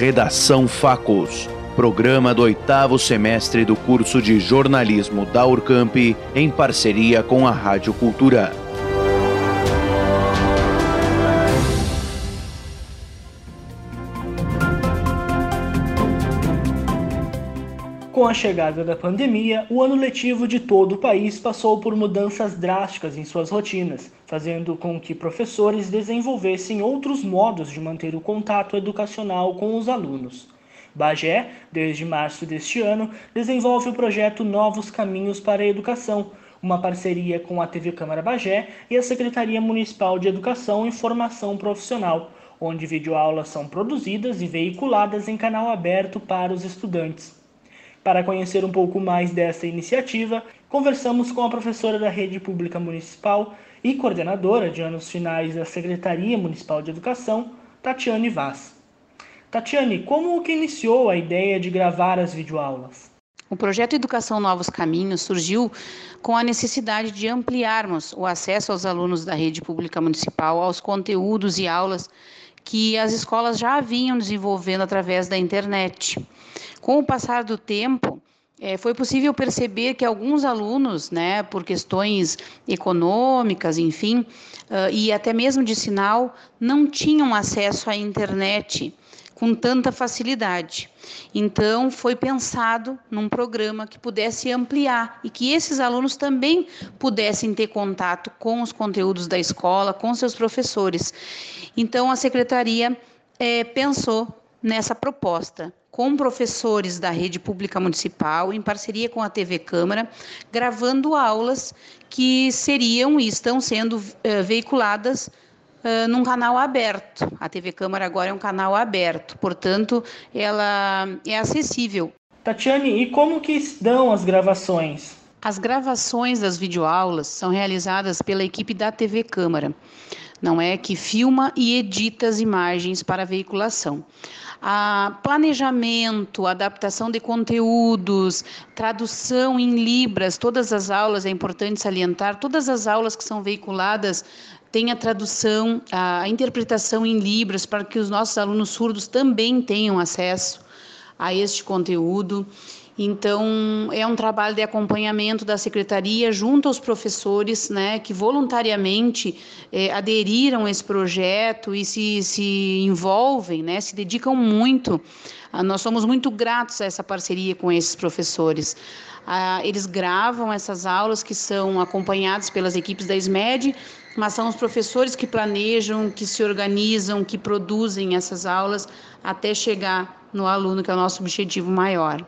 Redação Facos, programa do 8º semestre do curso de jornalismo da Urcamp, em parceria com a Rádio Cultura. Com a chegada da pandemia, o ano letivo de todo o país passou por mudanças drásticas em suas rotinas, fazendo com que professores desenvolvessem outros modos de manter o contato educacional com os alunos. Bagé, desde março deste ano, desenvolve o projeto Novos Caminhos para a Educação, uma parceria com a TV Câmara Bagé e a Secretaria Municipal de Educação e Formação Profissional, onde videoaulas são produzidas e veiculadas em canal aberto para os estudantes. Para conhecer um pouco mais dessa iniciativa, conversamos com a professora da Rede Pública Municipal e coordenadora de anos finais da Secretaria Municipal de Educação, Tatiane Vaz. Tatiane, como que iniciou a ideia de gravar as videoaulas? O projeto Educação Novos Caminhos surgiu com a necessidade de ampliarmos o acesso aos alunos da Rede Pública Municipal aos conteúdos e aulas que as escolas já vinham desenvolvendo através da internet. Com o passar do tempo, foi possível perceber que alguns alunos, por questões econômicas, enfim, e até mesmo de sinal, não tinham acesso à internet com tanta facilidade. Então, foi pensado num programa que pudesse ampliar e que esses alunos também pudessem ter contato com os conteúdos da escola, com seus professores. Então, a Secretaria pensou nessa proposta, com professores da Rede Pública Municipal, em parceria com a TV Câmara, gravando aulas que seriam e estão sendo veiculadas num canal aberto. A TV Câmara agora é um canal aberto, portanto, ela é acessível. Tatiane, e como que estão as gravações? As gravações das videoaulas são realizadas pela equipe da TV Câmara, que filma e edita as imagens para veiculação. A planejamento, adaptação de conteúdos, tradução em libras, todas as aulas, é importante salientar, todas as aulas que são veiculadas têm a tradução, a interpretação em libras, para que os nossos alunos surdos também tenham acesso a este conteúdo. Então, é um trabalho de acompanhamento da Secretaria junto aos professores, que voluntariamente aderiram a esse projeto e se envolvem, se dedicam muito. Nós somos muito gratos a essa parceria com esses professores. Eles gravam essas aulas que são acompanhadas pelas equipes da Esmed, mas são os professores que planejam, que se organizam, que produzem essas aulas até chegar no aluno, que é o nosso objetivo maior.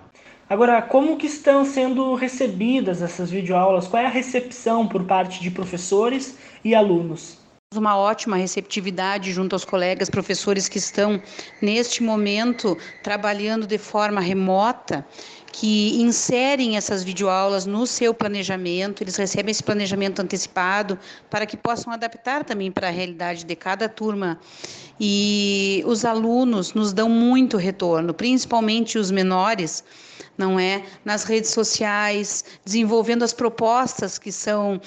Agora, como que estão sendo recebidas essas videoaulas? Qual é a recepção por parte de professores e alunos? Uma ótima receptividade junto aos colegas professores que estão, neste momento, trabalhando de forma remota, que inserem essas videoaulas no seu planejamento. Eles recebem esse planejamento antecipado para que possam adaptar também para a realidade de cada turma. E os alunos nos dão muito retorno, principalmente os menores, nas redes sociais, desenvolvendo as propostas que são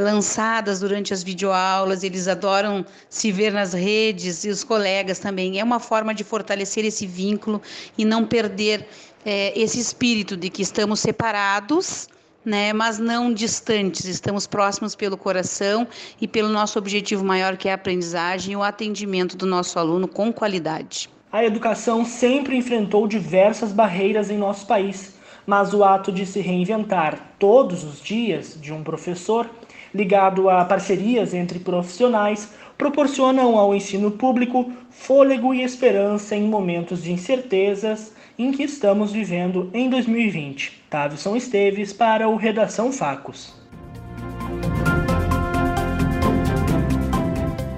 lançadas durante as videoaulas. Eles adoram se ver nas redes, e os colegas também. É uma forma de fortalecer esse vínculo e não perder esse espírito de que estamos separados, mas não distantes, estamos próximos pelo coração e pelo nosso objetivo maior, que é a aprendizagem e o atendimento do nosso aluno com qualidade. A educação sempre enfrentou diversas barreiras em nosso país, mas o ato de se reinventar todos os dias de um professor, ligado a parcerias entre profissionais, proporcionam ao ensino público fôlego e esperança em momentos de incertezas em que estamos vivendo em 2020. Tavison Esteves para o Redação Facos.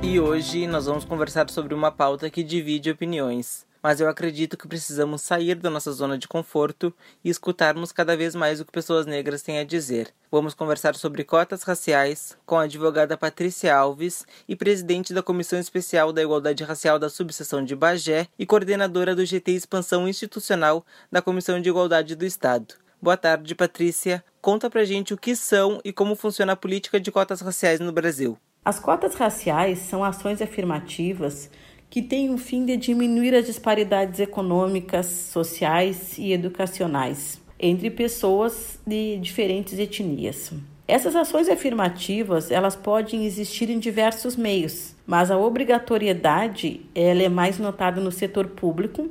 E hoje nós vamos conversar sobre uma pauta que divide opiniões, mas eu acredito que precisamos sair da nossa zona de conforto e escutarmos cada vez mais o que pessoas negras têm a dizer. Vamos conversar sobre cotas raciais com a advogada Patrícia Alves e presidente da Comissão Especial da Igualdade Racial da Subseção de Bagé e coordenadora do GT Expansão Institucional da Comissão de Igualdade do Estado. Boa tarde, Patrícia. Conta pra gente o que são e como funciona a política de cotas raciais no Brasil. As cotas raciais são ações afirmativas que tem o fim de diminuir as disparidades econômicas, sociais e educacionais entre pessoas de diferentes etnias. Essas ações afirmativas, elas podem existir em diversos meios, mas a obrigatoriedade, ela é mais notada no setor público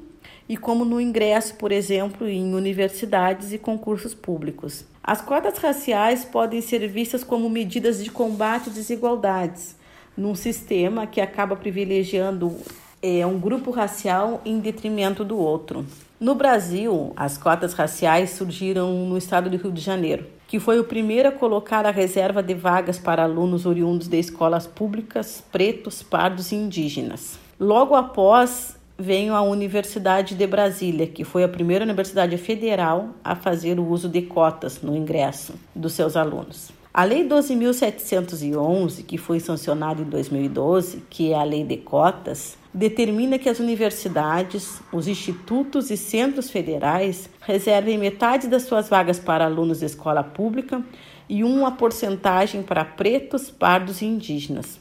e como no ingresso, por exemplo, em universidades e concursos públicos. As cotas raciais podem ser vistas como medidas de combate a desigualdades, num sistema que acaba privilegiando um grupo racial em detrimento do outro. No Brasil, as cotas raciais surgiram no estado do Rio de Janeiro, que foi o primeiro a colocar a reserva de vagas para alunos oriundos de escolas públicas, pretos, pardos e indígenas. Logo após, veio a Universidade de Brasília, que foi a primeira universidade federal a fazer o uso de cotas no ingresso dos seus alunos. A Lei 12.711, que foi sancionada em 2012, que é a Lei de Cotas, determina que as universidades, os institutos e centros federais reservem metade das suas vagas para alunos de escola pública e uma porcentagem para pretos, pardos e indígenas.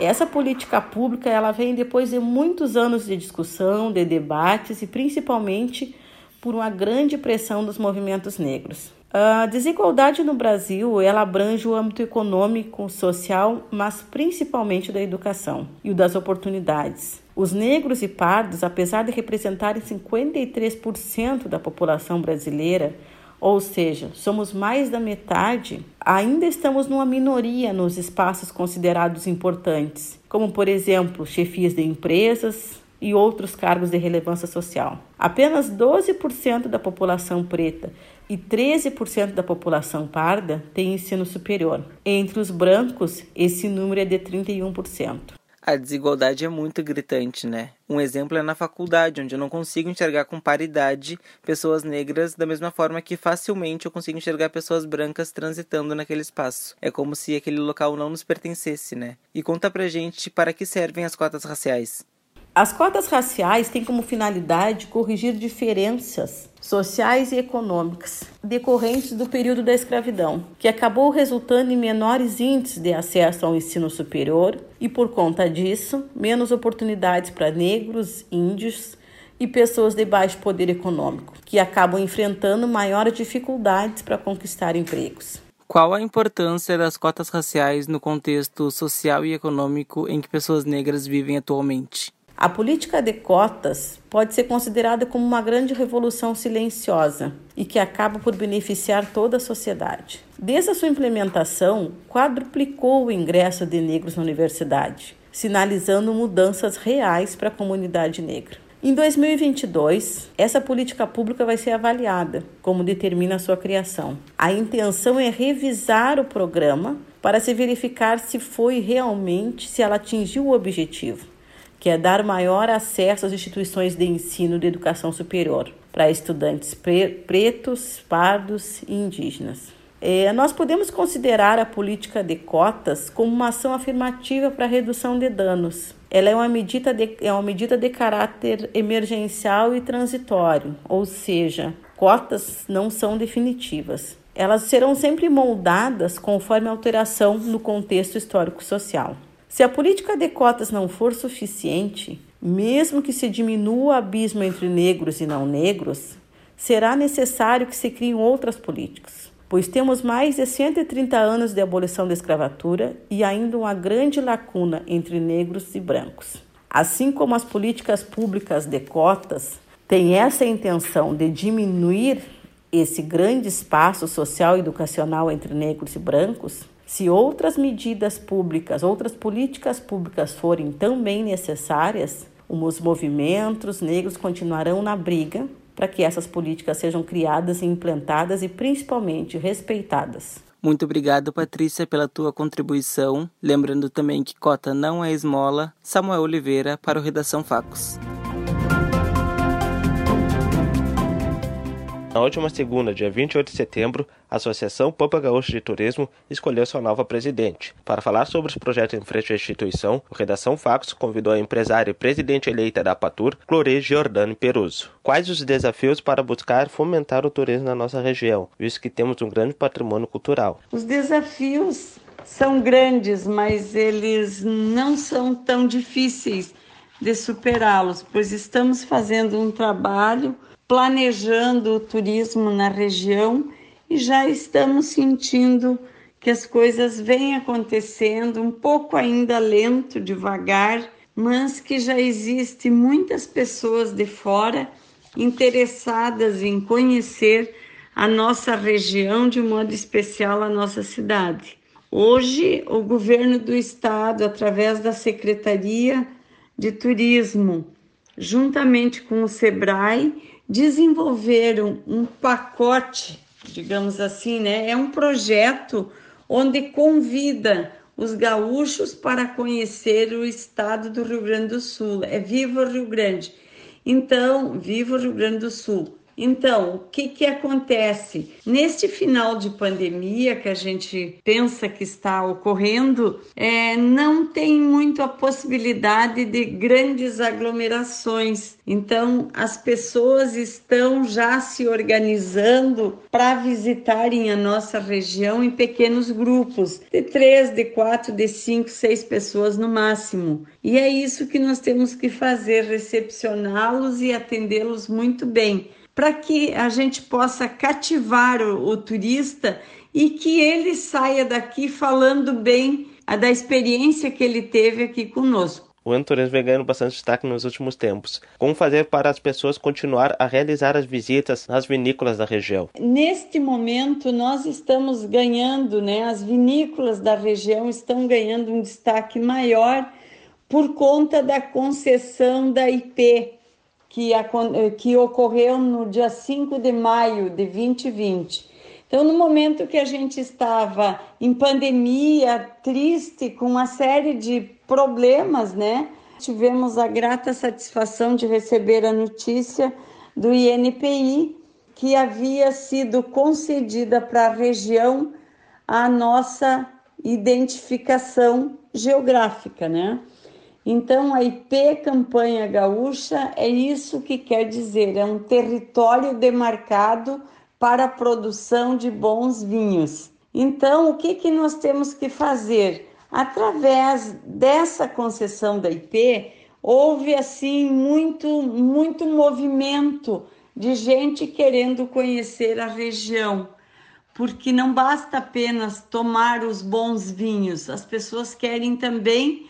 Essa política pública ela vem depois de muitos anos de discussão, de debates e principalmente por uma grande pressão dos movimentos negros. A desigualdade no Brasil, ela abrange o âmbito econômico, social, mas principalmente da educação e o das oportunidades. Os negros e pardos, apesar de representarem 53% da população brasileira, ou seja, somos mais da metade, ainda estamos numa minoria nos espaços considerados importantes, como, por exemplo, chefias de empresas e outros cargos de relevância social. Apenas 12% da população preta e 13% da população parda tem ensino superior. Entre os brancos, esse número é de 31%. A desigualdade é muito gritante, né? Um exemplo é na faculdade, onde eu não consigo enxergar com paridade pessoas negras da mesma forma que facilmente eu consigo enxergar pessoas brancas transitando naquele espaço. É como se aquele local não nos pertencesse, né? E conta pra gente para que servem as cotas raciais. As cotas raciais têm como finalidade corrigir diferenças sociais e econômicas decorrentes do período da escravidão, que acabou resultando em menores índices de acesso ao ensino superior e, por conta disso, menos oportunidades para negros, índios e pessoas de baixo poder econômico, que acabam enfrentando maiores dificuldades para conquistar empregos. Qual a importância das cotas raciais no contexto social e econômico em que pessoas negras vivem atualmente? A política de cotas pode ser considerada como uma grande revolução silenciosa e que acaba por beneficiar toda a sociedade. Desde a sua implementação, quadruplicou o ingresso de negros na universidade, sinalizando mudanças reais para a comunidade negra. Em 2022, essa política pública vai ser avaliada, como determina a sua criação. A intenção é revisar o programa para se verificar se ela atingiu o objetivo, que é dar maior acesso às instituições de ensino de educação superior para estudantes pretos, pardos e indígenas. Nós podemos considerar a política de cotas como uma ação afirmativa para a redução de danos. Ela é uma medida de caráter emergencial e transitório, ou seja, cotas não são definitivas. Elas serão sempre moldadas conforme a alteração no contexto histórico-social. Se a política de cotas não for suficiente, mesmo que se diminua o abismo entre negros e não negros, será necessário que se criem outras políticas, pois temos mais de 130 anos de abolição da escravatura e ainda uma grande lacuna entre negros e brancos. Assim como as políticas públicas de cotas têm essa intenção de diminuir esse grande espaço social e educacional entre negros e brancos, se outras políticas públicas forem também necessárias, os movimentos negros continuarão na briga para que essas políticas sejam criadas, implantadas e principalmente respeitadas. Muito obrigado, Patrícia, pela tua contribuição. Lembrando também que cota não é esmola. Samuel Oliveira para o Redação Facos. Na última segunda, dia 28 de setembro, a Associação Pampa Gaúcha de Turismo escolheu sua nova presidente. Para falar sobre os projetos em frente à instituição, o Redação Facos convidou a empresária e presidente eleita da Apatur, Clore Giordani Peruso. Quais os desafios para buscar fomentar o turismo na nossa região, visto que temos um grande patrimônio cultural? Os desafios são grandes, mas eles não são tão difíceis. de superá-los, pois estamos fazendo um trabalho planejando o turismo na região e já estamos sentindo que as coisas vêm acontecendo, um pouco ainda lento, devagar, mas que já existe muitas pessoas de fora interessadas em conhecer a nossa região, de modo especial a nossa cidade. Hoje, o governo do estado, através da Secretaria de Turismo, juntamente com o SEBRAE, desenvolveram um pacote, digamos assim, né? É um projeto onde convida os gaúchos para conhecer o estado do Rio Grande do Sul. É Viva o Rio Grande. Então, Viva o Rio Grande do Sul. Então, o que acontece? Neste final de pandemia que a gente pensa que está ocorrendo, não tem muito a possibilidade de grandes aglomerações. Então, as pessoas estão já se organizando para visitarem a nossa região em pequenos grupos, de 3, de 4, de 5, 6 pessoas no máximo. E é isso que nós temos que fazer, recepcioná-los e atendê-los muito bem, para que a gente possa cativar o turista e que ele saia daqui falando bem da experiência que ele teve aqui conosco. O turismo vem ganhando bastante destaque nos últimos tempos. Como fazer para as pessoas continuar a realizar as visitas nas vinícolas da região? Neste momento, nós estamos ganhando, né? As vinícolas da região estão ganhando um destaque maior por conta da concessão da IP, que ocorreu no dia 5 de maio de 2020. Então, no momento que a gente estava em pandemia, triste, com uma série de problemas, né? Tivemos a grata satisfação de receber a notícia do INPI, que havia sido concedida para a região a nossa identificação geográfica, né? Então, a IP Campanha Gaúcha é isso que quer dizer, é um território demarcado para a produção de bons vinhos. Então, o que nós temos que fazer? Através dessa concessão da IP, houve assim muito movimento de gente querendo conhecer a região, porque não basta apenas tomar os bons vinhos, as pessoas querem também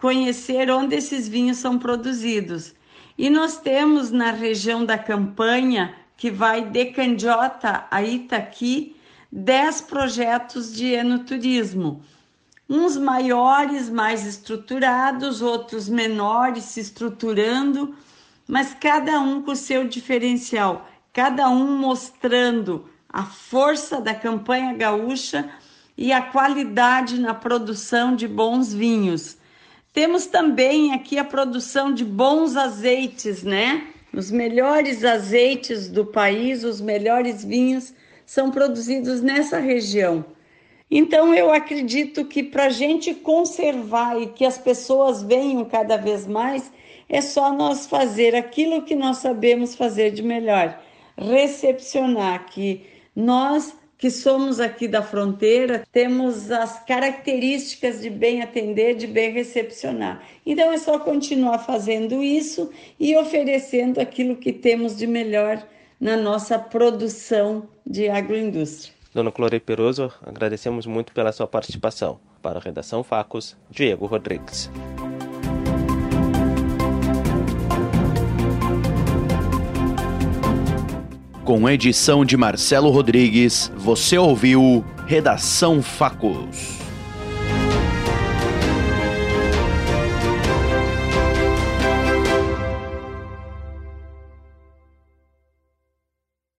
conhecer onde esses vinhos são produzidos. E nós temos na região da Campanha, que vai de Candiota a Itaqui, 10 projetos de enoturismo. Uns maiores, mais estruturados, outros menores, se estruturando, mas cada um com o seu diferencial, cada um mostrando a força da Campanha Gaúcha e a qualidade na produção de bons vinhos. Temos também aqui a produção de bons azeites, né? Os melhores azeites do país, os melhores vinhos são produzidos nessa região. Então, eu acredito que para a gente conservar e que as pessoas venham cada vez mais, é só nós fazer aquilo que nós sabemos fazer de melhor. Recepcionar, que nós que somos aqui da fronteira, temos as características de bem atender, de bem recepcionar. Então é só continuar fazendo isso e oferecendo aquilo que temos de melhor na nossa produção de agroindústria. Dona Clori Peroso, agradecemos muito pela sua participação. Para a Redação Facos, Diego Rodrigues. Com edição de Marcelo Rodrigues, você ouviu Redação Facos.